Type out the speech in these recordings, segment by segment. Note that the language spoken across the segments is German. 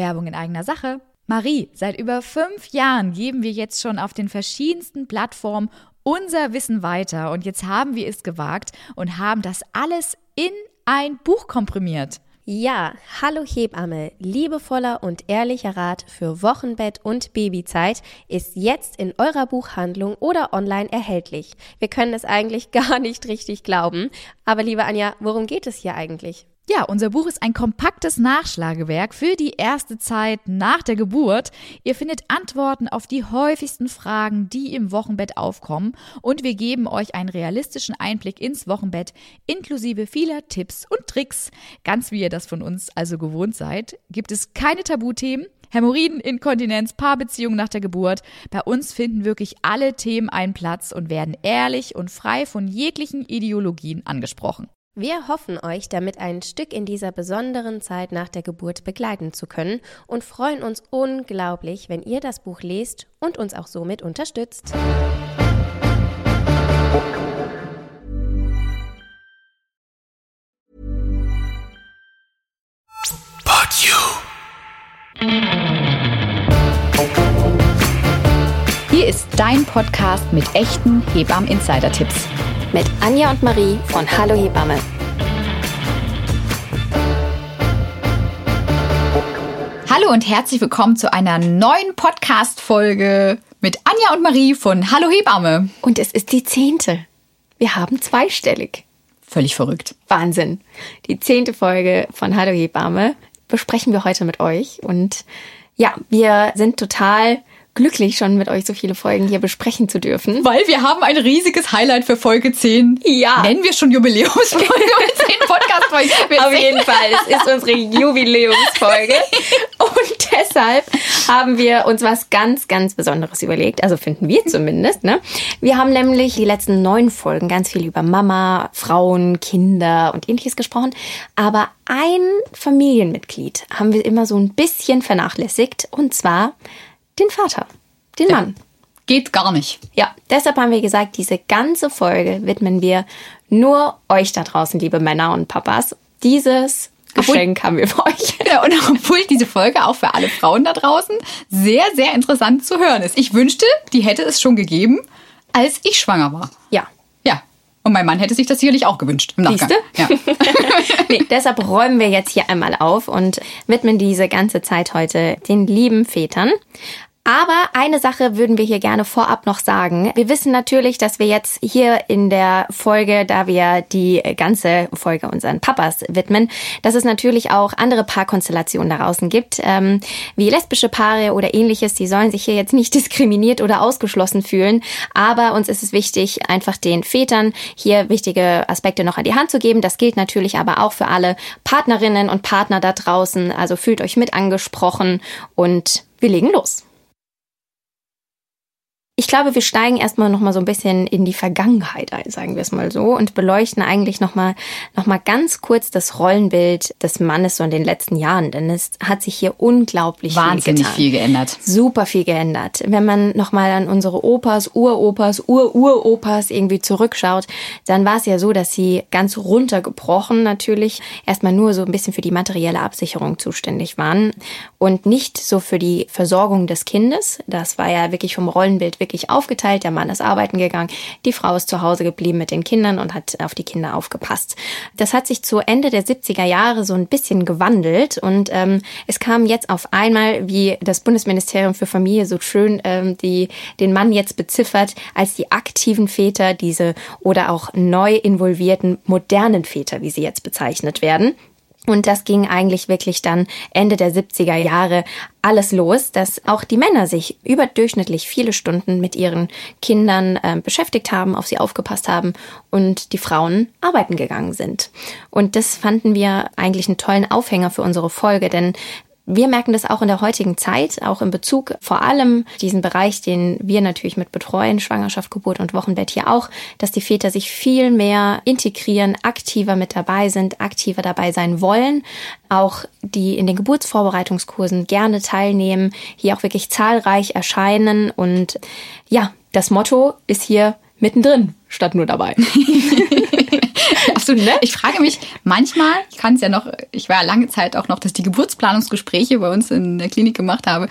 Werbung in eigener Sache. Marie, seit über 5 Jahren geben wir jetzt schon auf den verschiedensten Plattformen unser Wissen weiter und jetzt haben wir es gewagt und haben das alles in ein Buch komprimiert. Ja, Hallo Hebamme, liebevoller und ehrlicher Rat für Wochenbett und Babyzeit ist jetzt in eurer Buchhandlung oder online erhältlich. Wir können es eigentlich gar nicht richtig glauben. Aber liebe Anja, worum geht es hier eigentlich? Ja, unser Buch ist ein kompaktes Nachschlagewerk für die erste Zeit nach der Geburt. Ihr findet Antworten auf die häufigsten Fragen, die im Wochenbett aufkommen. Und wir geben euch einen realistischen Einblick ins Wochenbett, inklusive vieler Tipps und Tricks. Ganz wie ihr das von uns also gewohnt seid, gibt es keine Tabuthemen. Hämorrhoiden, Inkontinenz, Paarbeziehungen nach der Geburt. Bei uns finden wirklich alle Themen einen Platz und werden ehrlich und frei von jeglichen Ideologien angesprochen. Wir hoffen, euch damit ein Stück in dieser besonderen Zeit nach der Geburt begleiten zu können und freuen uns unglaublich, wenn ihr das Buch lest und uns auch somit unterstützt. Hier ist dein Podcast mit echten Hebammen-Insider-Tipps. Mit Anja und Marie von Hallo Hebamme. Hallo und herzlich willkommen zu einer neuen Podcast-Folge mit Anja und Marie von Hallo Hebamme. Und es ist die 10. Wir haben zweistellig. Völlig verrückt. Wahnsinn. Die 10. Folge von Hallo Hebamme besprechen wir heute mit euch. Und ja, wir sind total glücklich, schon mit euch so viele Folgen hier besprechen zu dürfen. Weil wir haben ein riesiges Highlight für Folge 10. Ja. Nennen wir schon Jubiläumsfolge und 10 Podcast-Folgen. Auf jeden Fall, es ist unsere Jubiläumsfolge. Und deshalb haben wir uns was ganz, ganz Besonderes überlegt. Also finden wir zumindest, ne? Wir haben nämlich die letzten 9 Folgen ganz viel über Mama, Frauen, Kinder und Ähnliches gesprochen. Aber ein Familienmitglied haben wir immer so ein bisschen vernachlässigt. Und zwar den Vater, den Mann. Ja, geht gar nicht. Ja, deshalb haben wir gesagt, diese ganze Folge widmen wir nur euch da draußen, liebe Männer und Papas. Dieses Geschenk haben wir für euch. Ja, und obwohl diese Folge auch für alle Frauen da draußen sehr, sehr interessant zu hören ist. Ich wünschte, die hätte es schon gegeben, als ich schwanger war. Ja. Ja. Und mein Mann hätte sich das sicherlich auch gewünscht im Nachgang. Siehste? Ja. Nee, deshalb räumen wir jetzt hier einmal auf und widmen diese ganze Zeit heute den lieben Vätern. Aber eine Sache würden wir hier gerne vorab noch sagen. Wir wissen natürlich, dass wir jetzt hier in der Folge, da wir die ganze Folge unseren Papas widmen, dass es natürlich auch andere Paarkonstellationen da draußen gibt, wie lesbische Paare oder Ähnliches. Die sollen sich hier jetzt nicht diskriminiert oder ausgeschlossen fühlen. Aber uns ist es wichtig, einfach den Vätern hier wichtige Aspekte noch an die Hand zu geben. Das gilt natürlich aber auch für alle Partnerinnen und Partner da draußen. Also fühlt euch mit angesprochen und wir legen los. Ich glaube, wir steigen erstmal nochmal so ein bisschen in die Vergangenheit ein, sagen wir es mal so, und beleuchten eigentlich nochmal ganz kurz das Rollenbild des Mannes so in den letzten Jahren, denn es hat sich hier unglaublich viel geändert. Super viel geändert. Wenn man nochmal an unsere Opas, Uropas, Ururopas irgendwie zurückschaut, dann war es ja so, dass sie ganz runtergebrochen natürlich erstmal nur so ein bisschen für die materielle Absicherung zuständig waren und nicht so für die Versorgung des Kindes. Das war ja wirklich vom Rollenbild wirklich aufgeteilt. Der Mann ist arbeiten gegangen, die Frau ist zu Hause geblieben mit den Kindern und hat auf die Kinder aufgepasst. Das hat sich zu Ende der 70er Jahre so ein bisschen gewandelt und es kam jetzt auf einmal, wie das Bundesministerium für Familie so schön den Mann jetzt beziffert, als die aktiven Väter, diese oder auch neu involvierten modernen Väter, wie sie jetzt bezeichnet werden. Und das ging eigentlich wirklich dann Ende der 70er Jahre alles los, dass auch die Männer sich überdurchschnittlich viele Stunden mit ihren Kindern beschäftigt haben, auf sie aufgepasst haben und die Frauen arbeiten gegangen sind. Und das fanden wir eigentlich einen tollen Aufhänger für unsere Folge, denn wir merken das auch in der heutigen Zeit, auch in Bezug vor allem diesen Bereich, den wir natürlich mit betreuen, Schwangerschaft, Geburt und Wochenbett hier auch, dass die Väter sich viel mehr integrieren, aktiver mit dabei sind, aktiver dabei sein wollen, auch die in den Geburtsvorbereitungskursen gerne teilnehmen, hier auch wirklich zahlreich erscheinen und ja, das Motto ist hier: mittendrin statt nur dabei. Absolut, ne? Ich frage mich manchmal, ich war ja lange Zeit auch noch, dass ich die Geburtsplanungsgespräche bei uns in der Klinik gemacht habe.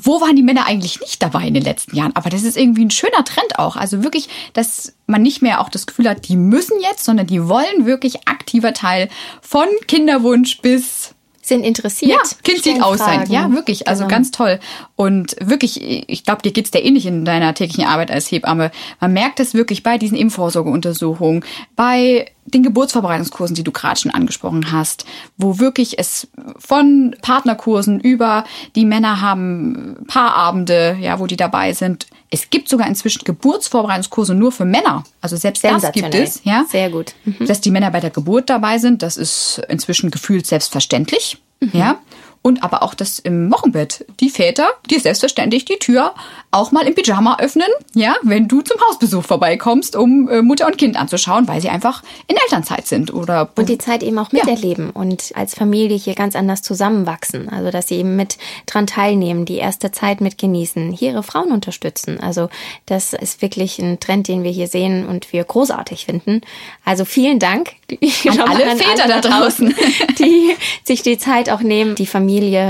Wo waren die Männer eigentlich nicht dabei in den letzten Jahren? Aber das ist irgendwie ein schöner Trend auch. Also wirklich, dass man nicht mehr auch das Gefühl hat, die müssen jetzt, sondern die wollen wirklich aktiver Teil von Kinderwunsch bis... Sind interessiert. Ja, Kind sieht aus sein. Ja, wirklich. Also genau. Ganz toll. Und wirklich, ich glaube, dir geht's dir ähnlich in deiner täglichen Arbeit als Hebamme. Man merkt es wirklich bei diesen Impfvorsorgeuntersuchungen, bei den Geburtsvorbereitungskursen, die du gerade schon angesprochen hast, wo wirklich es von Partnerkursen über die Männer haben Paarabende, ja, wo die dabei sind. Es gibt sogar inzwischen Geburtsvorbereitungskurse nur für Männer. Also selbst das gibt es. Ja, sehr gut. Mhm. Dass die Männer bei der Geburt dabei sind, das ist inzwischen gefühlt selbstverständlich. Mhm. Ja. Und aber auch das im Wochenbett. Die Väter, die selbstverständlich die Tür auch mal im Pyjama öffnen, ja, wenn du zum Hausbesuch vorbeikommst, um Mutter und Kind anzuschauen, weil sie einfach in Elternzeit sind. Oder und die Zeit eben auch miterleben und als Familie hier ganz anders zusammenwachsen. Also, dass sie eben mit dran teilnehmen, die erste Zeit mit genießen, hier ihre Frauen unterstützen. Also, das ist wirklich ein Trend, den wir hier sehen und wir großartig finden. Also, vielen Dank an alle Väter da draußen, die sich die Zeit auch nehmen, die Familie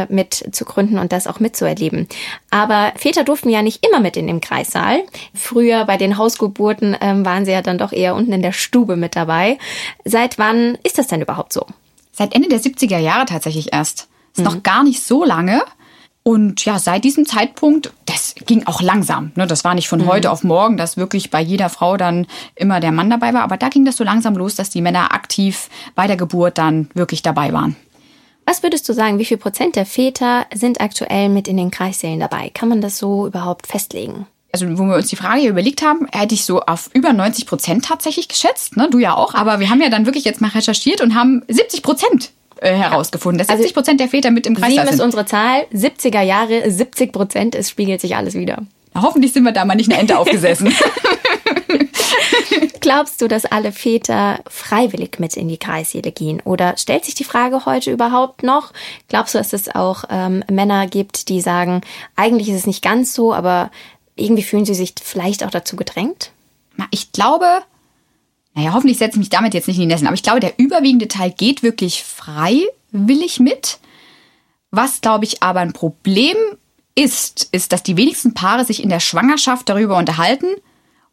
mit zu gründen und das auch mitzuerleben. Aber Väter durften ja nicht immer mit in den Kreissaal. Früher bei den Hausgeburten waren sie ja dann doch eher unten in der Stube mit dabei. Seit wann ist das denn überhaupt so? Seit Ende der 70er Jahre tatsächlich erst. Ist noch gar nicht so lange. Und ja, seit diesem Zeitpunkt, das ging auch langsam. Ne? Das war nicht von heute auf morgen, dass wirklich bei jeder Frau dann immer der Mann dabei war. Aber da ging das so langsam los, dass die Männer aktiv bei der Geburt dann wirklich dabei waren. Was würdest du sagen, wie viel Prozent der Väter sind aktuell mit in den Kreissälen dabei? Kann man das so überhaupt festlegen? Also wo wir uns die Frage hier überlegt haben, hätte ich so auf über 90% tatsächlich geschätzt. Ne? Du ja auch, aber wir haben ja dann wirklich jetzt mal recherchiert und haben 70% herausgefunden, dass 70% der Väter mit im Kreissaal sind. 7 ist unsere Zahl, 70er Jahre, 70%, es spiegelt sich alles wieder. Na, hoffentlich sind wir da mal nicht eine Ente aufgesessen. Glaubst du, dass alle Väter freiwillig mit in die Kreissäle gehen? Oder stellt sich die Frage heute überhaupt noch? Glaubst du, dass es auch Männer gibt, die sagen, eigentlich ist es nicht ganz so, aber irgendwie fühlen sie sich vielleicht auch dazu gedrängt? Na, ich glaube, hoffentlich setze ich mich damit jetzt nicht in die Nesseln, aber ich glaube, der überwiegende Teil geht wirklich freiwillig mit. Was, glaube ich, aber ein Problem ist, dass die wenigsten Paare sich in der Schwangerschaft darüber unterhalten,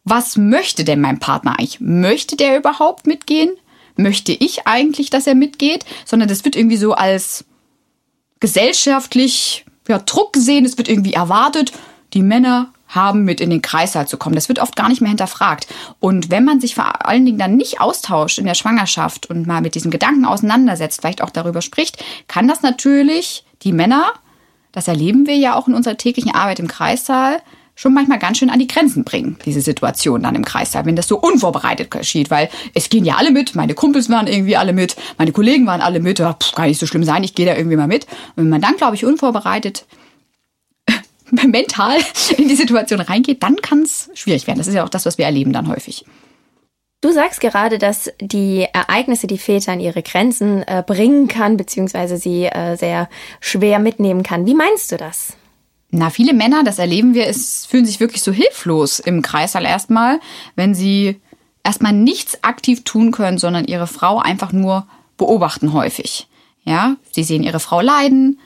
was möchte denn mein Partner eigentlich? Möchte der überhaupt mitgehen? Möchte ich eigentlich, dass er mitgeht? Sondern das wird irgendwie so als gesellschaftlich Druck gesehen. Es wird irgendwie erwartet, die Männer haben mit in den Kreissaal zu kommen. Das wird oft gar nicht mehr hinterfragt. Und wenn man sich vor allen Dingen dann nicht austauscht in der Schwangerschaft und mal mit diesem Gedanken auseinandersetzt, vielleicht auch darüber spricht, kann das natürlich die Männer, das erleben wir ja auch in unserer täglichen Arbeit im Kreissaal, schon manchmal ganz schön an die Grenzen bringen, diese Situation dann im Kreissaal, wenn das so unvorbereitet geschieht, weil es gehen ja alle mit, meine Kumpels waren irgendwie alle mit, meine Kollegen waren alle mit, kann nicht so schlimm sein, ich gehe da irgendwie mal mit. Und wenn man dann, glaube ich, unvorbereitet mental in die Situation reingeht, dann kann es schwierig werden. Das ist ja auch das, was wir erleben dann häufig. Du sagst gerade, dass die Ereignisse die Väter an ihre Grenzen bringen kann, beziehungsweise sie sehr schwer mitnehmen kann. Wie meinst du das? Na, viele Männer, das erleben wir, fühlen sich wirklich so hilflos im Kreissaal erstmal, wenn sie erstmal nichts aktiv tun können, sondern ihre Frau einfach nur beobachten häufig. Ja, sie sehen ihre Frau leiden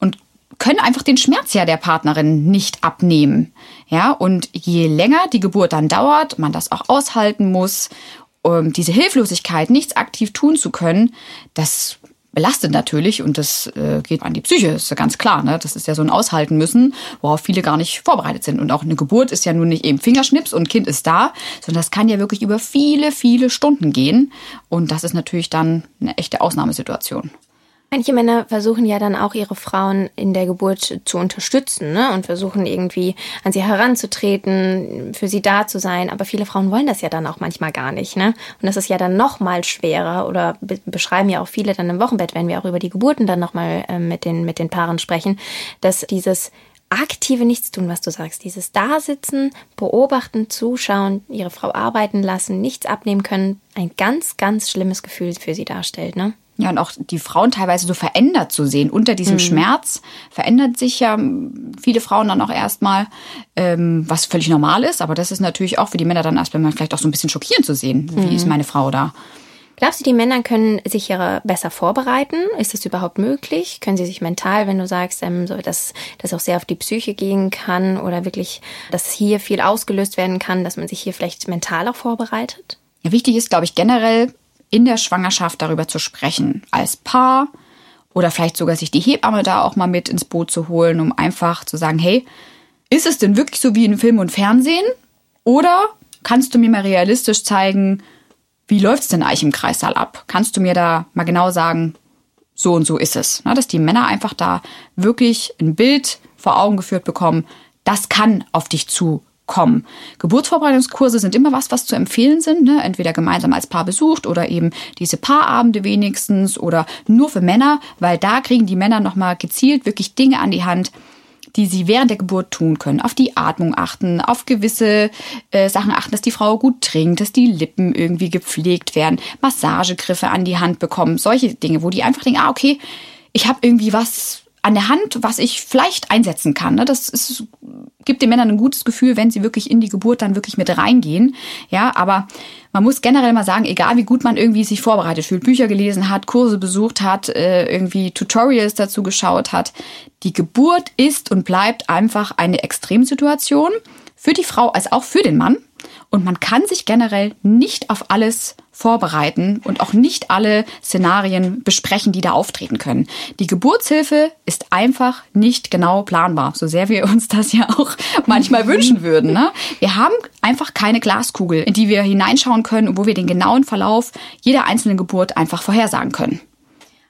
und können einfach den Schmerz ja der Partnerin nicht abnehmen. Ja, und je länger die Geburt dann dauert, man das auch aushalten muss, um diese Hilflosigkeit, nichts aktiv tun zu können, das belastet natürlich und das geht an die Psyche, ist ja ganz klar. Ne? Das ist ja so ein Aushalten müssen, worauf viele gar nicht vorbereitet sind. Und auch eine Geburt ist ja nun nicht eben Fingerschnips und Kind ist da, sondern das kann ja wirklich über viele, viele Stunden gehen. Und das ist natürlich dann eine echte Ausnahmesituation. Manche Männer versuchen ja dann auch, ihre Frauen in der Geburt zu unterstützen, ne? Und versuchen irgendwie an sie heranzutreten, für sie da zu sein. Aber viele Frauen wollen das ja dann auch manchmal gar nicht, ne? Und das ist ja dann noch mal schwerer oder beschreiben ja auch viele dann im Wochenbett, wenn wir auch über die Geburten dann noch mal mit den Paaren sprechen, dass dieses aktive Nichtstun, was du sagst, dieses Dasitzen, beobachten, zuschauen, ihre Frau arbeiten lassen, nichts abnehmen können, ein ganz, ganz schlimmes Gefühl für sie darstellt, ne? Ja, und auch die Frauen teilweise so verändert zu sehen. Unter diesem Schmerz verändert sich ja viele Frauen dann auch erstmal, was völlig normal ist. Aber das ist natürlich auch für die Männer dann erstmal vielleicht auch so ein bisschen schockierend zu sehen. Wie ist meine Frau da? Glaubst du, die Männer können sich besser vorbereiten? Ist das überhaupt möglich? Können sie sich mental, wenn du sagst, dass das auch sehr auf die Psyche gehen kann oder wirklich, dass hier viel ausgelöst werden kann, dass man sich hier vielleicht mental auch vorbereitet? Ja, wichtig ist, glaube ich, generell in der Schwangerschaft darüber zu sprechen, als Paar oder vielleicht sogar sich die Hebamme da auch mal mit ins Boot zu holen, um einfach zu sagen, hey, ist es denn wirklich so wie in Film und Fernsehen? Oder kannst du mir mal realistisch zeigen, wie läuft es denn eigentlich im Kreissaal ab? Kannst du mir da mal genau sagen, so und so ist es? Na, dass die Männer einfach da wirklich ein Bild vor Augen geführt bekommen, das kann auf dich zukommen. Geburtsvorbereitungskurse sind immer was zu empfehlen sind, ne? Entweder gemeinsam als Paar besucht oder eben diese Paarabende wenigstens oder nur für Männer, weil da kriegen die Männer nochmal gezielt wirklich Dinge an die Hand, die sie während der Geburt tun können. Auf die Atmung achten, auf gewisse Sachen achten, dass die Frau gut trinkt, dass die Lippen irgendwie gepflegt werden, Massagegriffe an die Hand bekommen, solche Dinge, wo die einfach denken, okay, ich habe irgendwie was an der Hand, was ich vielleicht einsetzen kann. Ne? Das gibt den Männern ein gutes Gefühl, wenn sie wirklich in die Geburt dann wirklich mit reingehen. Ja, aber man muss generell mal sagen, egal wie gut man irgendwie sich vorbereitet fühlt, Bücher gelesen hat, Kurse besucht hat, irgendwie Tutorials dazu geschaut hat, die Geburt ist und bleibt einfach eine Extremsituation für die Frau als auch für den Mann. Und man kann sich generell nicht auf alles vorbereiten und auch nicht alle Szenarien besprechen, die da auftreten können. Die Geburtshilfe ist einfach nicht genau planbar, so sehr wir uns das ja auch manchmal wünschen würden. Ne? Wir haben einfach keine Glaskugel, in die wir hineinschauen können und wo wir den genauen Verlauf jeder einzelnen Geburt einfach vorhersagen können.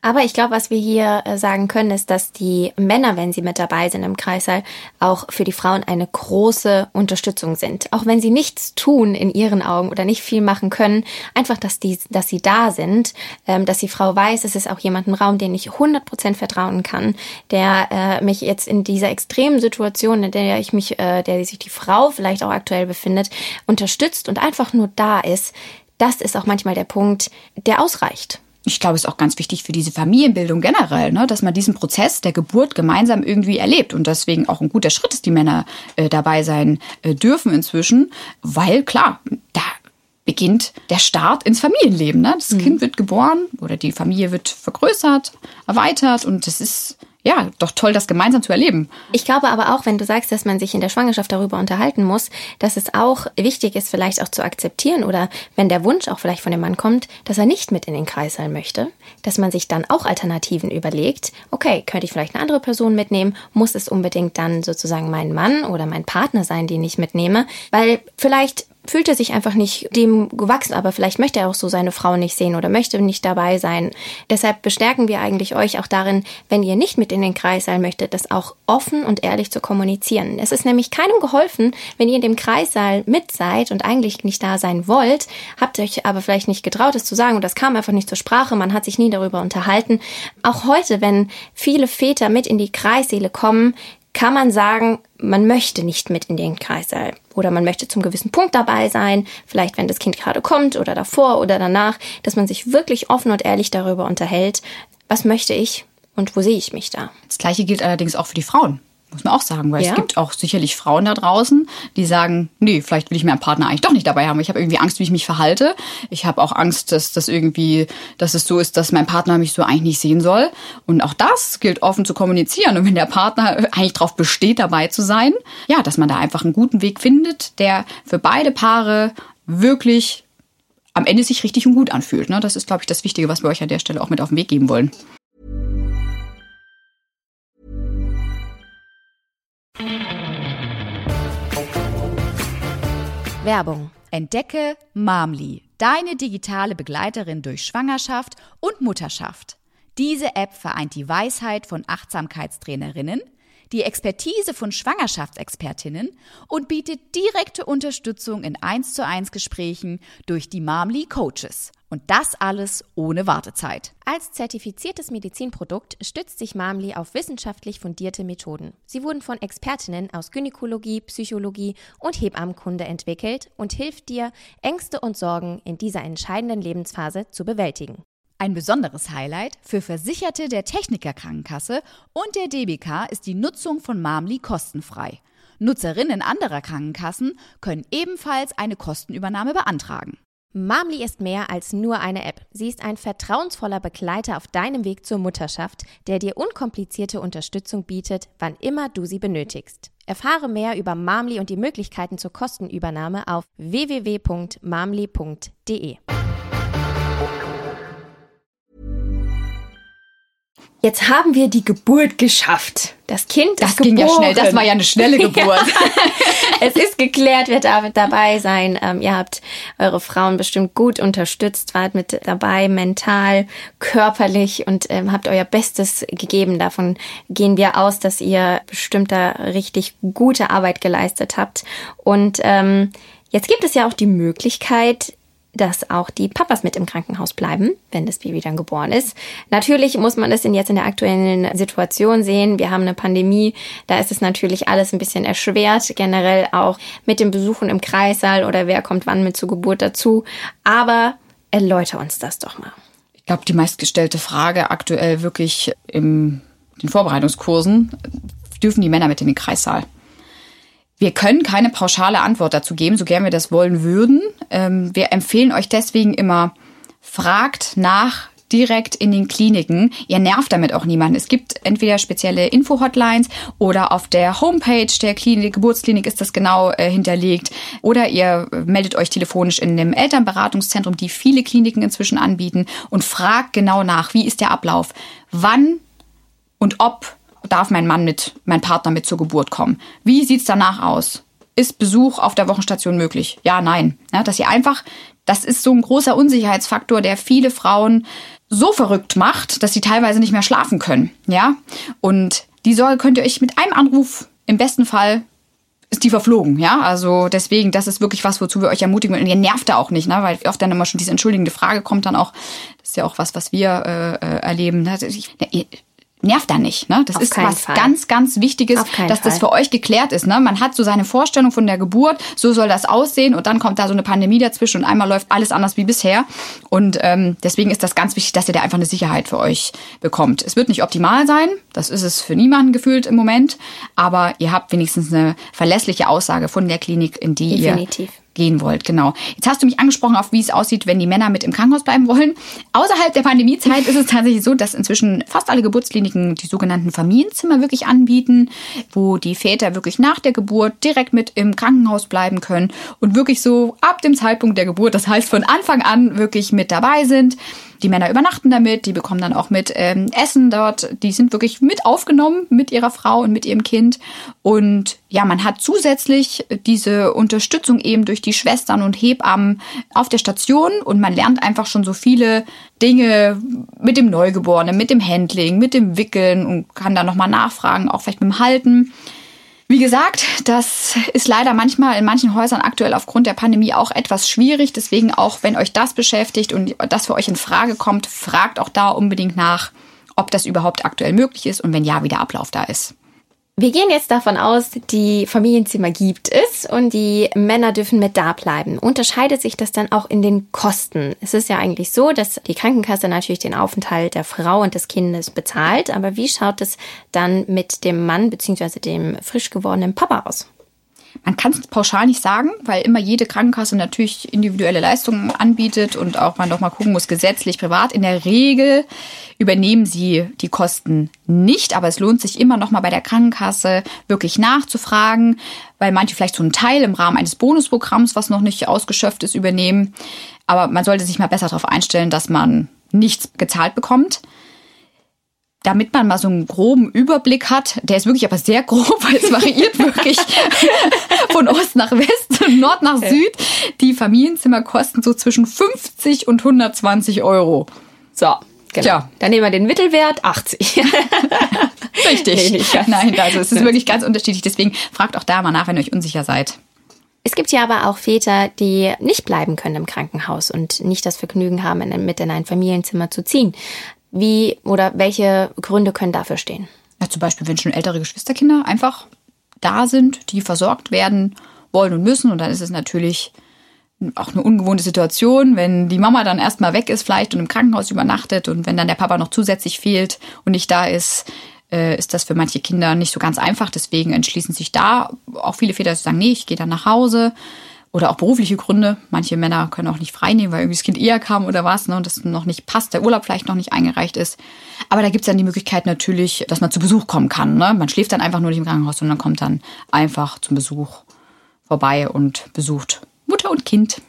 Aber ich glaube, was wir hier sagen können, ist, dass die Männer, wenn sie mit dabei sind im Kreissaal, auch für die Frauen eine große Unterstützung sind. Auch wenn sie nichts tun in ihren Augen oder nicht viel machen können, einfach, dass sie da sind, dass die Frau weiß, es ist auch jemand im Raum, den ich 100% vertrauen kann, der mich jetzt in dieser extremen Situation, in der ich mich, der sich die Frau vielleicht auch aktuell befindet, unterstützt und einfach nur da ist. Das ist auch manchmal der Punkt, der ausreicht. Ich glaube, es ist auch ganz wichtig für diese Familienbildung generell, ne, dass man diesen Prozess der Geburt gemeinsam irgendwie erlebt. Und deswegen auch ein guter Schritt ist, die Männer dabei sein dürfen inzwischen. Weil klar, da beginnt der Start ins Familienleben. Ne? Das Kind wird geboren oder die Familie wird vergrößert, erweitert. Und das ist ja doch toll, das gemeinsam zu erleben. Ich glaube aber auch, wenn du sagst, dass man sich in der Schwangerschaft darüber unterhalten muss, dass es auch wichtig ist, vielleicht auch zu akzeptieren oder wenn der Wunsch auch vielleicht von dem Mann kommt, dass er nicht mit in den Kreissaal möchte, dass man sich dann auch Alternativen überlegt. Okay, könnte ich vielleicht eine andere Person mitnehmen? Muss es unbedingt dann sozusagen mein Mann oder mein Partner sein, den ich mitnehme? Weil vielleicht fühlt er sich einfach nicht dem gewachsen, aber vielleicht möchte er auch so seine Frau nicht sehen oder möchte nicht dabei sein. Deshalb bestärken wir eigentlich euch auch darin, wenn ihr nicht mit in den Kreissaal möchtet, das auch offen und ehrlich zu kommunizieren. Es ist nämlich keinem geholfen, wenn ihr in dem Kreissaal mit seid und eigentlich nicht da sein wollt, habt euch aber vielleicht nicht getraut, es zu sagen und das kam einfach nicht zur Sprache, man hat sich nie darüber unterhalten. Auch heute, wenn viele Väter mit in die Kreissäle kommen, kann man sagen, man möchte nicht mit in den Kreissaal oder man möchte zum gewissen Punkt dabei sein, vielleicht wenn das Kind gerade kommt oder davor oder danach, dass man sich wirklich offen und ehrlich darüber unterhält, was möchte ich und wo sehe ich mich da. Das Gleiche gilt allerdings auch für die Frauen, muss man auch sagen, weil es gibt auch sicherlich Frauen da draußen, die sagen, nee, vielleicht will ich meinen Partner eigentlich doch nicht dabei haben, ich habe irgendwie Angst, wie ich mich verhalte, ich habe auch Angst, dass es so ist, dass mein Partner mich so eigentlich nicht sehen soll und auch das gilt offen zu kommunizieren und wenn der Partner eigentlich darauf besteht, dabei zu sein, ja, dass man da einfach einen guten Weg findet, der für beide Paare wirklich am Ende sich richtig und gut anfühlt. Ne? Das ist, glaube ich, das Wichtige, was wir euch an der Stelle auch mit auf den Weg geben wollen. Werbung. Entdecke Mamly, deine digitale Begleiterin durch Schwangerschaft und Mutterschaft. Diese App vereint die Weisheit von Achtsamkeitstrainerinnen, die Expertise von Schwangerschaftsexpertinnen und bietet direkte Unterstützung in 1:1 Gesprächen durch die Mamly Coaches. Und das alles ohne Wartezeit. Als zertifiziertes Medizinprodukt stützt sich Mamly auf wissenschaftlich fundierte Methoden. Sie wurden von Expertinnen aus Gynäkologie, Psychologie und Hebammenkunde entwickelt und hilft dir, Ängste und Sorgen in dieser entscheidenden Lebensphase zu bewältigen. Ein besonderes Highlight für Versicherte der Techniker Krankenkasse und der DBK ist die Nutzung von Mamly kostenfrei. Nutzerinnen anderer Krankenkassen können ebenfalls eine Kostenübernahme beantragen. Mamly ist mehr als nur eine App. Sie ist ein vertrauensvoller Begleiter auf deinem Weg zur Mutterschaft, der dir unkomplizierte Unterstützung bietet, wann immer du sie benötigst. Erfahre mehr über Mamly und die Möglichkeiten zur Kostenübernahme auf www.mamly.de. Jetzt haben wir die Geburt geschafft. Das Kind ist geboren. Das ging ja schnell, das war ja eine schnelle Geburt. Es ist geklärt, wer darf dabei sein. Ihr habt eure Frauen bestimmt gut unterstützt, wart mit dabei, mental, körperlich und habt euer Bestes gegeben. Davon gehen wir aus, dass ihr bestimmt da richtig gute Arbeit geleistet habt. Und jetzt gibt es ja auch die Möglichkeit, dass auch die Papas mit im Krankenhaus bleiben, wenn das Baby dann geboren ist. Natürlich muss man das jetzt in der aktuellen Situation sehen. Wir haben eine Pandemie, da ist es natürlich alles ein bisschen erschwert, generell auch mit den Besuchen im Kreissaal oder wer kommt wann mit zur Geburt dazu. Aber erläuter uns das doch mal. Ich glaube, die meistgestellte Frage aktuell wirklich in den Vorbereitungskursen, dürfen die Männer mit in den Kreissaal? Wir können keine pauschale Antwort dazu geben, so gern wir das wollen würden. Wir empfehlen euch deswegen immer, fragt nach direkt in den Kliniken. Ihr nervt damit auch niemanden. Es gibt entweder spezielle Info-Hotlines oder auf der Homepage der Klinik, Geburtsklinik ist das genau hinterlegt. Oder ihr meldet euch telefonisch in dem Elternberatungszentrum, die viele Kliniken inzwischen anbieten und fragt genau nach, wie ist der Ablauf? Wann und ob darf mein Partner mit zur Geburt kommen? Wie sieht's danach aus? Ist Besuch auf der Wochenstation möglich? Ja, nein. Ja, dass ihr einfach, das ist so ein großer Unsicherheitsfaktor, der viele Frauen so verrückt macht, dass sie teilweise nicht mehr schlafen können. Ja? Und die Sorge könnt ihr euch mit einem Anruf, im besten Fall ist die verflogen. Ja? Also deswegen, das ist wirklich was, wozu wir euch ermutigen wollen. Und ihr nervt da auch nicht, ne? Weil oft dann immer schon diese entschuldigende Frage kommt dann auch. Das ist ja auch was wir erleben. Nervt da nicht, ne? Das ist was ganz, ganz Wichtiges, dass das für euch geklärt ist, ne? Man hat so seine Vorstellung von der Geburt, so soll das aussehen und dann kommt da so eine Pandemie dazwischen und einmal läuft alles anders wie bisher. Und deswegen ist das ganz wichtig, dass ihr da einfach eine Sicherheit für euch bekommt. Es wird nicht optimal sein, das ist es für niemanden gefühlt im Moment, aber ihr habt wenigstens eine verlässliche Aussage von der Klinik, in die ihr gehen wollt, genau. Jetzt hast du mich angesprochen, auf wie es aussieht, wenn die Männer mit im Krankenhaus bleiben wollen. Außerhalb der Pandemiezeit ist es tatsächlich so, dass inzwischen fast alle Geburtskliniken die sogenannten Familienzimmer wirklich anbieten, wo die Väter wirklich nach der Geburt direkt mit im Krankenhaus bleiben können und wirklich so ab dem Zeitpunkt der Geburt, das heißt von Anfang an, wirklich mit dabei sind. Die Männer übernachten damit, die bekommen dann auch mit Essen dort. Die sind wirklich mit aufgenommen mit ihrer Frau und mit ihrem Kind. Und ja, man hat zusätzlich diese Unterstützung eben durch die Schwestern und Hebammen auf der Station. Und man lernt einfach schon so viele Dinge mit dem Neugeborenen, mit dem Handling, mit dem Wickeln und kann da nochmal nachfragen, auch vielleicht mit dem Halten. Wie gesagt, das ist leider manchmal in manchen Häusern aktuell aufgrund der Pandemie auch etwas schwierig. Deswegen auch, wenn euch das beschäftigt und das für euch in Frage kommt, fragt auch da unbedingt nach, ob das überhaupt aktuell möglich ist und wenn ja, wie der Ablauf da ist. Wir gehen jetzt davon aus, die Familienzimmer gibt es und die Männer dürfen mit da bleiben. Unterscheidet sich das dann auch in den Kosten? Es ist ja eigentlich so, dass die Krankenkasse natürlich den Aufenthalt der Frau und des Kindes bezahlt. Aber wie schaut es dann mit dem Mann bzw. dem frisch gewordenen Papa aus? Man kann es pauschal nicht sagen, weil immer jede Krankenkasse natürlich individuelle Leistungen anbietet und auch man doch mal gucken muss, gesetzlich, privat. In der Regel übernehmen sie die Kosten nicht, aber es lohnt sich immer noch mal bei der Krankenkasse wirklich nachzufragen, weil manche vielleicht so einen Teil im Rahmen eines Bonusprogramms, was noch nicht ausgeschöpft ist, übernehmen. Aber man sollte sich mal besser darauf einstellen, dass man nichts gezahlt bekommt. Damit man mal so einen groben Überblick hat, der ist wirklich aber sehr grob, weil es variiert wirklich von Ost nach West und Nord nach Süd. Die Familienzimmer kosten so zwischen 50 und 120 Euro. So, genau. Tja. Dann nehmen wir den Mittelwert, 80. Richtig. Nee, nein, also es ist wirklich ganz unterschiedlich. Deswegen fragt auch da mal nach, wenn ihr euch unsicher seid. Es gibt ja aber auch Väter, die nicht bleiben können im Krankenhaus und nicht das Vergnügen haben, mit in ein Familienzimmer zu ziehen. Wie oder welche Gründe können dafür stehen? Ja, zum Beispiel, wenn schon ältere Geschwisterkinder einfach da sind, die versorgt werden wollen und müssen. Und dann ist es natürlich auch eine ungewohnte Situation, wenn die Mama dann erstmal weg ist vielleicht und im Krankenhaus übernachtet und wenn dann der Papa noch zusätzlich fehlt und nicht da ist, ist das für manche Kinder nicht so ganz einfach. Deswegen entschließen sich da auch viele Väter zu sagen, nee, ich gehe dann nach Hause. Oder auch berufliche Gründe. Manche Männer können auch nicht frei nehmen, weil irgendwie das Kind eher kam oder was, ne, und das noch nicht passt, der Urlaub vielleicht noch nicht eingereicht ist. Aber da gibt's dann die Möglichkeit natürlich, dass man zu Besuch kommen kann, ne? Man schläft dann einfach nur nicht im Krankenhaus, sondern kommt dann einfach zum Besuch vorbei und besucht Mutter und Kind.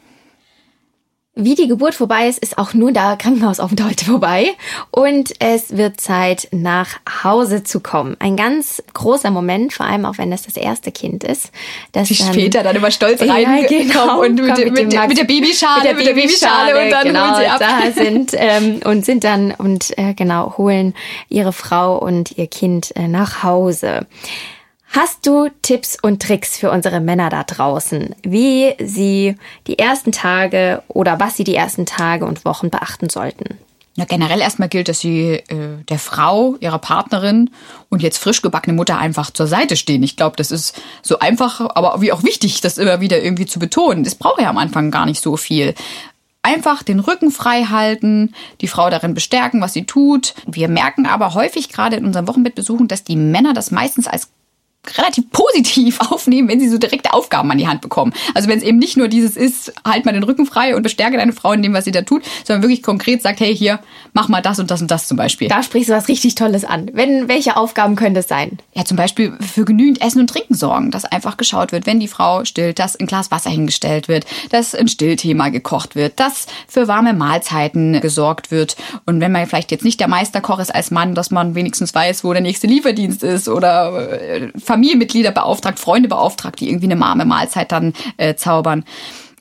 Wie die Geburt vorbei ist, ist auch nur der Krankenhausaufenthalt vorbei und es wird Zeit, nach Hause zu kommen. Ein ganz großer Moment, vor allem auch wenn das das erste Kind ist. Dass die Väter dann immer stolz reinkommen, genau, und mit der Babyschale und dann genau, holen sie ab. Da holen ihre Frau und ihr Kind nach Hause. Hast du Tipps und Tricks für unsere Männer da draußen, wie sie die ersten Tage oder was sie die ersten Tage und Wochen beachten sollten? Ja, generell erstmal gilt, dass sie der Frau, ihrer Partnerin und jetzt frisch gebackene Mutter einfach zur Seite stehen. Ich glaube, das ist so einfach, aber wie auch wichtig, das immer wieder irgendwie zu betonen. Das braucht ja am Anfang gar nicht so viel. Einfach den Rücken frei halten, die Frau darin bestärken, was sie tut. Wir merken aber häufig gerade in unseren Wochenbettbesuchen, dass die Männer das meistens als relativ positiv aufnehmen, wenn sie so direkte Aufgaben an die Hand bekommen. Also wenn es eben nicht nur dieses ist, halt mal den Rücken frei und bestärke deine Frau in dem, was sie da tut, sondern wirklich konkret sagt, hey, hier, mach mal das und das und das zum Beispiel. Da sprichst du was richtig Tolles an. Welche Aufgaben können das sein? Ja, zum Beispiel für genügend Essen und Trinken sorgen, dass einfach geschaut wird, wenn die Frau stillt, dass ein Glas Wasser hingestellt wird, dass ein Stillthema gekocht wird, dass für warme Mahlzeiten gesorgt wird. Und wenn man vielleicht jetzt nicht der Meisterkoch ist als Mann, dass man wenigstens weiß, wo der nächste Lieferdienst ist oder Familienmitglieder beauftragt, Freunde beauftragt, die irgendwie eine warme Mahlzeit dann zaubern.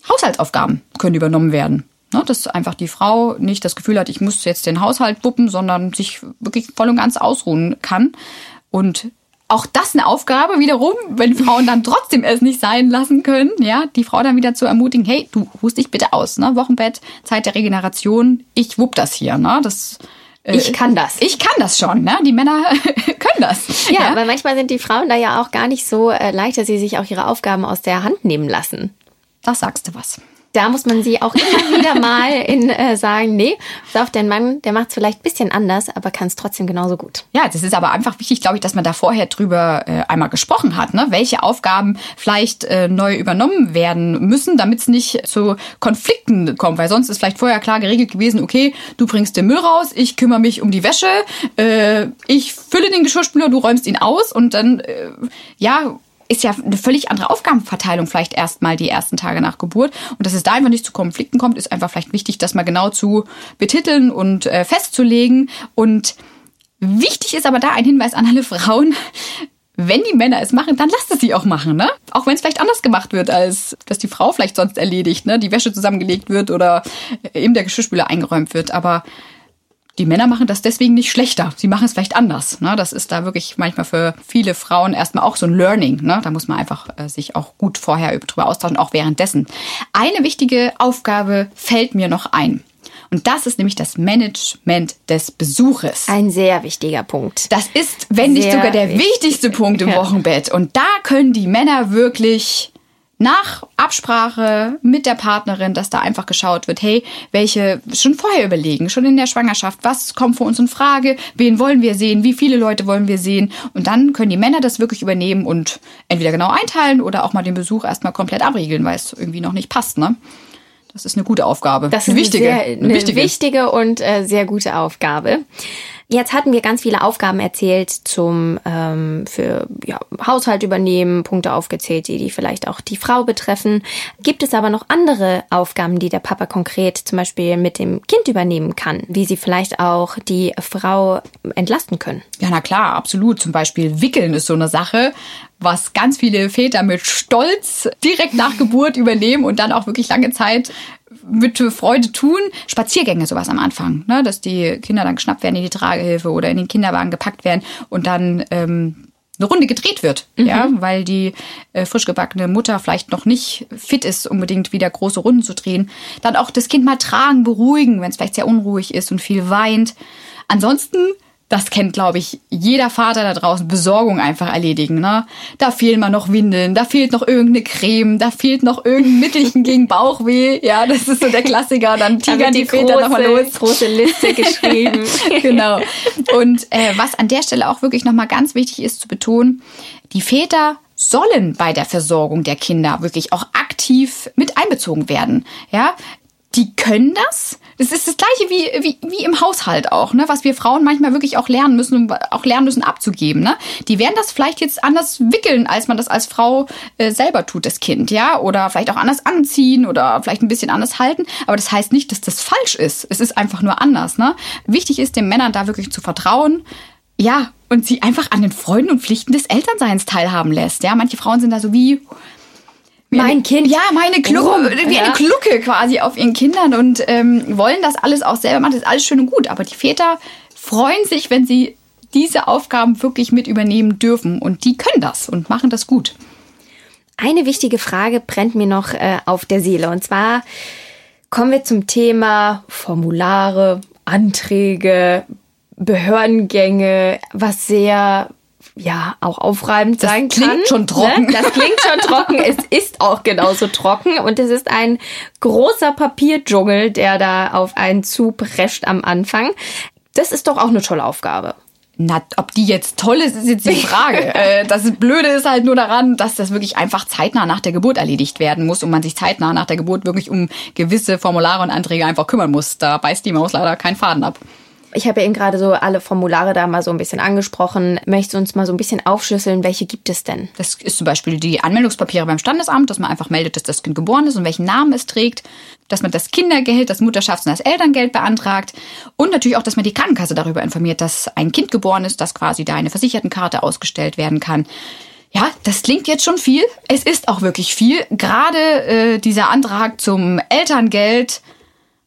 Haushaltsaufgaben können übernommen werden. Ne? Dass einfach die Frau nicht das Gefühl hat, ich muss jetzt den Haushalt wuppen, sondern sich wirklich voll und ganz ausruhen kann. Und auch das eine Aufgabe wiederum, wenn Frauen dann trotzdem es nicht sein lassen können, ja, die Frau dann wieder zu ermutigen, hey, du ruhst dich bitte aus. Ne? Wochenbett, Zeit der Regeneration, ich wupp das hier. Ne? Das ich kann das. Ich kann das schon, ne? Die Männer können das. Ja, aber manchmal sind die Frauen da ja auch gar nicht so leicht, dass sie sich auch ihre Aufgaben aus der Hand nehmen lassen. Da sagst du was. Da muss man sie auch immer wieder mal sagen, nee, pass auf, dein Mann, der macht es vielleicht ein bisschen anders, aber kann es trotzdem genauso gut. Ja, das ist aber einfach wichtig, glaube ich, dass man da vorher drüber einmal gesprochen hat, ne? Welche Aufgaben vielleicht neu übernommen werden müssen, damit es nicht zu Konflikten kommt. Weil sonst ist vielleicht vorher klar geregelt gewesen, okay, du bringst den Müll raus, ich kümmere mich um die Wäsche, ich fülle den Geschirrspüler, du räumst ihn aus und dann, ist ja eine völlig andere Aufgabenverteilung vielleicht erstmal die ersten Tage nach Geburt. Und dass es da einfach nicht zu Konflikten kommt, ist einfach vielleicht wichtig, das mal genau zu betiteln und festzulegen. Und wichtig ist aber da ein Hinweis an alle Frauen, wenn die Männer es machen, dann lasst es sie auch machen, ne? Auch wenn es vielleicht anders gemacht wird, als dass die Frau vielleicht sonst erledigt, ne? Die Wäsche zusammengelegt wird oder eben der Geschirrspüler eingeräumt wird. Aber die Männer machen das deswegen nicht schlechter. Sie machen es vielleicht anders. Ne? Das ist da wirklich manchmal für viele Frauen erstmal auch so ein Learning. Ne? Da muss man einfach sich auch gut vorher drüber austauschen, auch währenddessen. Eine wichtige Aufgabe fällt mir noch ein. Und das ist nämlich das Management des Besuches. Ein sehr wichtiger Punkt. Das ist, wenn nicht sogar der wichtigste Punkt im Wochenbett. Und da können die Männer wirklich nach Absprache mit der Partnerin, dass da einfach geschaut wird, hey, welche schon vorher überlegen, schon in der Schwangerschaft, was kommt für uns in Frage, wen wollen wir sehen, wie viele Leute wollen wir sehen. Und dann können die Männer das wirklich übernehmen und entweder genau einteilen oder auch mal den Besuch erstmal komplett abriegeln, weil es irgendwie noch nicht passt, ne? Das ist eine gute Aufgabe. Das ist eine wichtige und sehr gute Aufgabe. Jetzt hatten wir ganz viele Aufgaben erzählt zum Haushalt übernehmen, Punkte aufgezählt, die vielleicht auch die Frau betreffen. Gibt es aber noch andere Aufgaben, die der Papa konkret zum Beispiel mit dem Kind übernehmen kann, wie sie vielleicht auch die Frau entlasten können? Ja, na klar, absolut. Zum Beispiel Wickeln ist so eine Sache, was ganz viele Väter mit Stolz direkt nach Geburt übernehmen und dann auch wirklich lange Zeit mit Freude tun. Spaziergänge, sowas am Anfang, ne? Dass die Kinder dann geschnappt werden in die Tragehilfe oder in den Kinderwagen gepackt werden und dann eine Runde gedreht wird, ja? Weil die frisch gebackene Mutter vielleicht noch nicht fit ist, unbedingt wieder große Runden zu drehen. Dann auch das Kind mal tragen, beruhigen, wenn es vielleicht sehr unruhig ist und viel weint. Ansonsten Das kennt, glaube ich, jeder Vater da draußen. Besorgung einfach erledigen, ne? Da fehlen mal noch Windeln, da fehlt noch irgendeine Creme, da fehlt noch irgendein Mittelchen gegen Bauchweh. Ja, das ist so der Klassiker. Und dann tigern die Väter nochmal los. Große Liste geschrieben. Genau. Und was an der Stelle auch wirklich nochmal ganz wichtig ist zu betonen, die Väter sollen bei der Versorgung der Kinder wirklich auch aktiv mit einbezogen werden. Ja, die können das. Das ist das Gleiche wie im Haushalt auch, ne? Was wir Frauen manchmal wirklich auch lernen müssen und auch lernen müssen abzugeben. Ne? Die werden das vielleicht jetzt anders wickeln, als man das als Frau selber tut, das Kind. Ja? Oder vielleicht auch anders anziehen oder vielleicht ein bisschen anders halten. Aber das heißt nicht, dass das falsch ist. Es ist einfach nur anders. Ne? Wichtig ist, den Männern da wirklich zu vertrauen. Ja, und sie einfach an den Freuden und Pflichten des Elternseins teilhaben lässt. Ja? Manche Frauen sind da so wie mein Kind. Ja, meine Glucke, wie eine Glucke quasi auf ihren Kindern und wollen das alles auch selber machen. Das ist alles schön und gut. Aber die Väter freuen sich, wenn sie diese Aufgaben wirklich mit übernehmen dürfen. Und die können das und machen das gut. Eine wichtige Frage brennt mir noch auf der Seele. Und zwar kommen wir zum Thema Formulare, Anträge, Behördengänge, was sehr... ja, auch aufreibend sein kann. Das klingt schon trocken. Ne? Das klingt schon trocken. Es ist auch genauso trocken. Und es ist ein großer Papierdschungel, der da auf einen zuprescht am Anfang. Das ist doch auch eine tolle Aufgabe. Na, ob die jetzt toll ist jetzt die Frage. Das Blöde ist halt nur daran, dass das wirklich einfach zeitnah nach der Geburt erledigt werden muss und man sich zeitnah nach der Geburt wirklich um gewisse Formulare und Anträge einfach kümmern muss. Da beißt die Maus leider keinen Faden ab. Ich habe ja eben gerade so alle Formulare da mal so ein bisschen angesprochen. Möchtest du uns mal so ein bisschen aufschlüsseln, welche gibt es denn? Das ist zum Beispiel die Anmeldungspapiere beim Standesamt, dass man einfach meldet, dass das Kind geboren ist und welchen Namen es trägt. Dass man das Kindergeld, das Mutterschafts- und das Elterngeld beantragt. Und natürlich auch, dass man die Krankenkasse darüber informiert, dass ein Kind geboren ist, dass quasi da eine Versichertenkarte ausgestellt werden kann. Ja, das klingt jetzt schon viel. Es ist auch wirklich viel. Gerade dieser Antrag zum Elterngeld...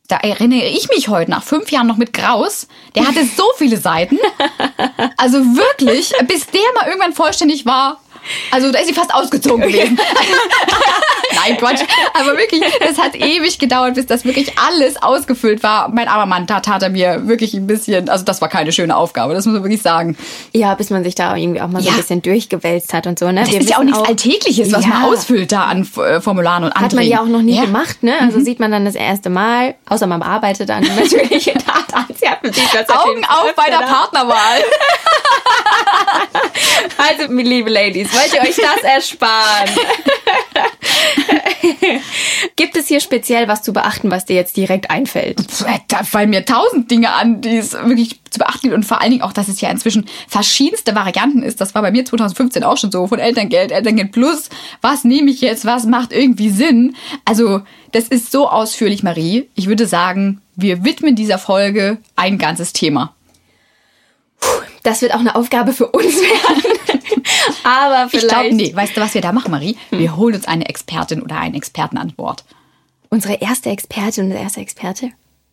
Da erinnere ich mich heute nach 5 Jahren noch mit Graus. Der hatte so viele Seiten. Also wirklich, bis der mal irgendwann vollständig war. Also da ist sie fast ausgezogen gewesen. Nein, Quatsch. Aber wirklich, es hat ewig gedauert, bis das wirklich alles ausgefüllt war. Mein armer Mann, da tat er mir wirklich ein bisschen, also das war keine schöne Aufgabe, das muss man wirklich sagen. Ja, bis man sich da irgendwie auch mal so ein bisschen durchgewälzt hat und so. Ne? Das ist ja auch nichts Alltägliches, was man ausfüllt da an Formularen und Anträgen. Hat man ja auch noch nie gemacht, ne? Also sieht man dann das erste Mal, außer man bearbeitet dann natürlich in der Tat. Augen auf bei der Partnerwahl. Also, liebe Ladies, wollt ihr euch das ersparen? Gibt es hier speziell was zu beachten, was dir jetzt direkt einfällt? Da fallen mir 1000 Dinge an, die es wirklich zu beachten und vor allen Dingen auch, dass es ja inzwischen verschiedenste Varianten ist. Das war bei mir 2015 auch schon so, von Elterngeld, Elterngeld Plus. Was nehme ich jetzt? Was macht irgendwie Sinn? Also, das ist so ausführlich, Marie. Ich würde sagen, wir widmen dieser Folge ein ganzes Thema. Das wird auch eine Aufgabe für uns werden. Aber vielleicht... Ich glaube, nee. Weißt du, was wir da machen, Marie? Wir holen uns eine Expertin oder einen Experten an Bord. Unsere erste Expertin und der erste Experte?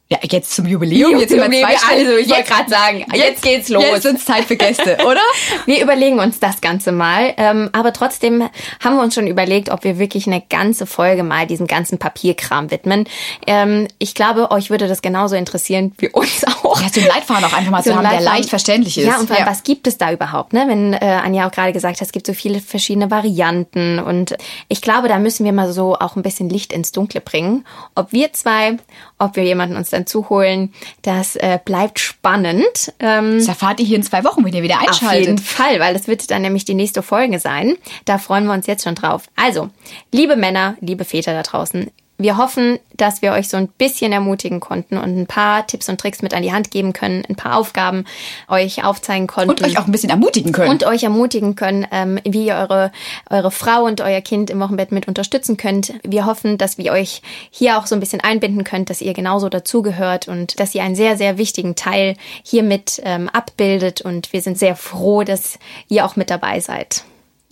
Ja, jetzt zum Jubiläum. Jetzt über 2 Stunden. Also, ich wollte gerade sagen, jetzt geht's los. Jetzt ist Zeit für Gäste, oder? Wir überlegen uns das Ganze mal. Aber trotzdem haben wir uns schon überlegt, ob wir wirklich eine ganze Folge mal diesem ganzen Papierkram widmen. Ich glaube, euch würde das genauso interessieren wie uns auch. Ja, so ein Leitfaden auch einfach mal zu haben, der leicht verständlich ist. Ja, und vor allem, was gibt es da überhaupt? Ne? Wenn Anja auch gerade gesagt hat, es gibt so viele verschiedene Varianten. Und ich glaube, da müssen wir mal so auch ein bisschen Licht ins Dunkle bringen. Ob wir zwei, ob wir jemanden uns dann zuholen, das bleibt spannend. Das erfahrt ihr hier in 2 Wochen, wenn ihr wieder einschaltet. Auf jeden Fall, weil das wird dann nämlich die nächste Folge sein. Da freuen wir uns jetzt schon drauf. Also, liebe Männer, liebe Väter da draußen, wir hoffen, dass wir euch so ein bisschen ermutigen konnten und ein paar Tipps und Tricks mit an die Hand geben können, ein paar Aufgaben euch aufzeigen konnten. Und euch auch ein bisschen ermutigen können. Und euch ermutigen können, wie ihr eure Frau und euer Kind im Wochenbett mit unterstützen könnt. Wir hoffen, dass wir euch hier auch so ein bisschen einbinden könnt, dass ihr genauso dazugehört und dass ihr einen sehr, sehr wichtigen Teil hiermit abbildet. Und wir sind sehr froh, dass ihr auch mit dabei seid.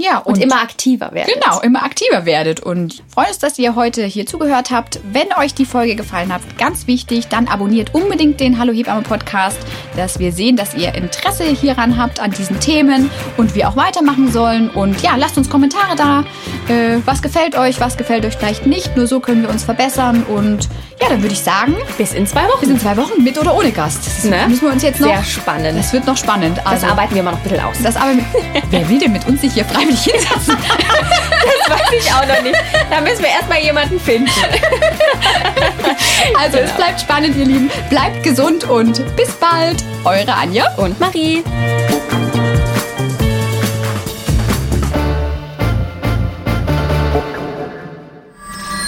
Ja, und immer aktiver werdet. Genau, immer aktiver werdet. Und freuen uns, dass ihr heute hier zugehört habt. Wenn euch die Folge gefallen hat, ganz wichtig, dann abonniert unbedingt den Hallo Hebamme Podcast, dass wir sehen, dass ihr Interesse hieran habt, an diesen Themen und wir auch weitermachen sollen. Und ja, lasst uns Kommentare da. was gefällt euch, vielleicht nicht. Nur so können wir uns verbessern. Und ja, dann würde ich sagen, bis in 2 Wochen. Bis in 2 Wochen, mit oder ohne Gast. Das müssen wir uns jetzt noch... Sehr spannend. Das wird noch spannend. Also, das arbeiten wir mal noch ein bisschen aus. Wer will denn mit uns sich hier freiwillig hinsetzen? Das weiß ich auch noch nicht. Da müssen wir erstmal jemanden finden. Also genau. Es bleibt spannend, ihr Lieben. Bleibt gesund und bis bald. Eure Anja und Marie.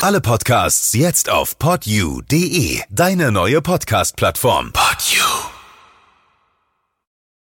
Alle Podcasts jetzt auf podyou.de, deine neue Podcast-Plattform. Podyou.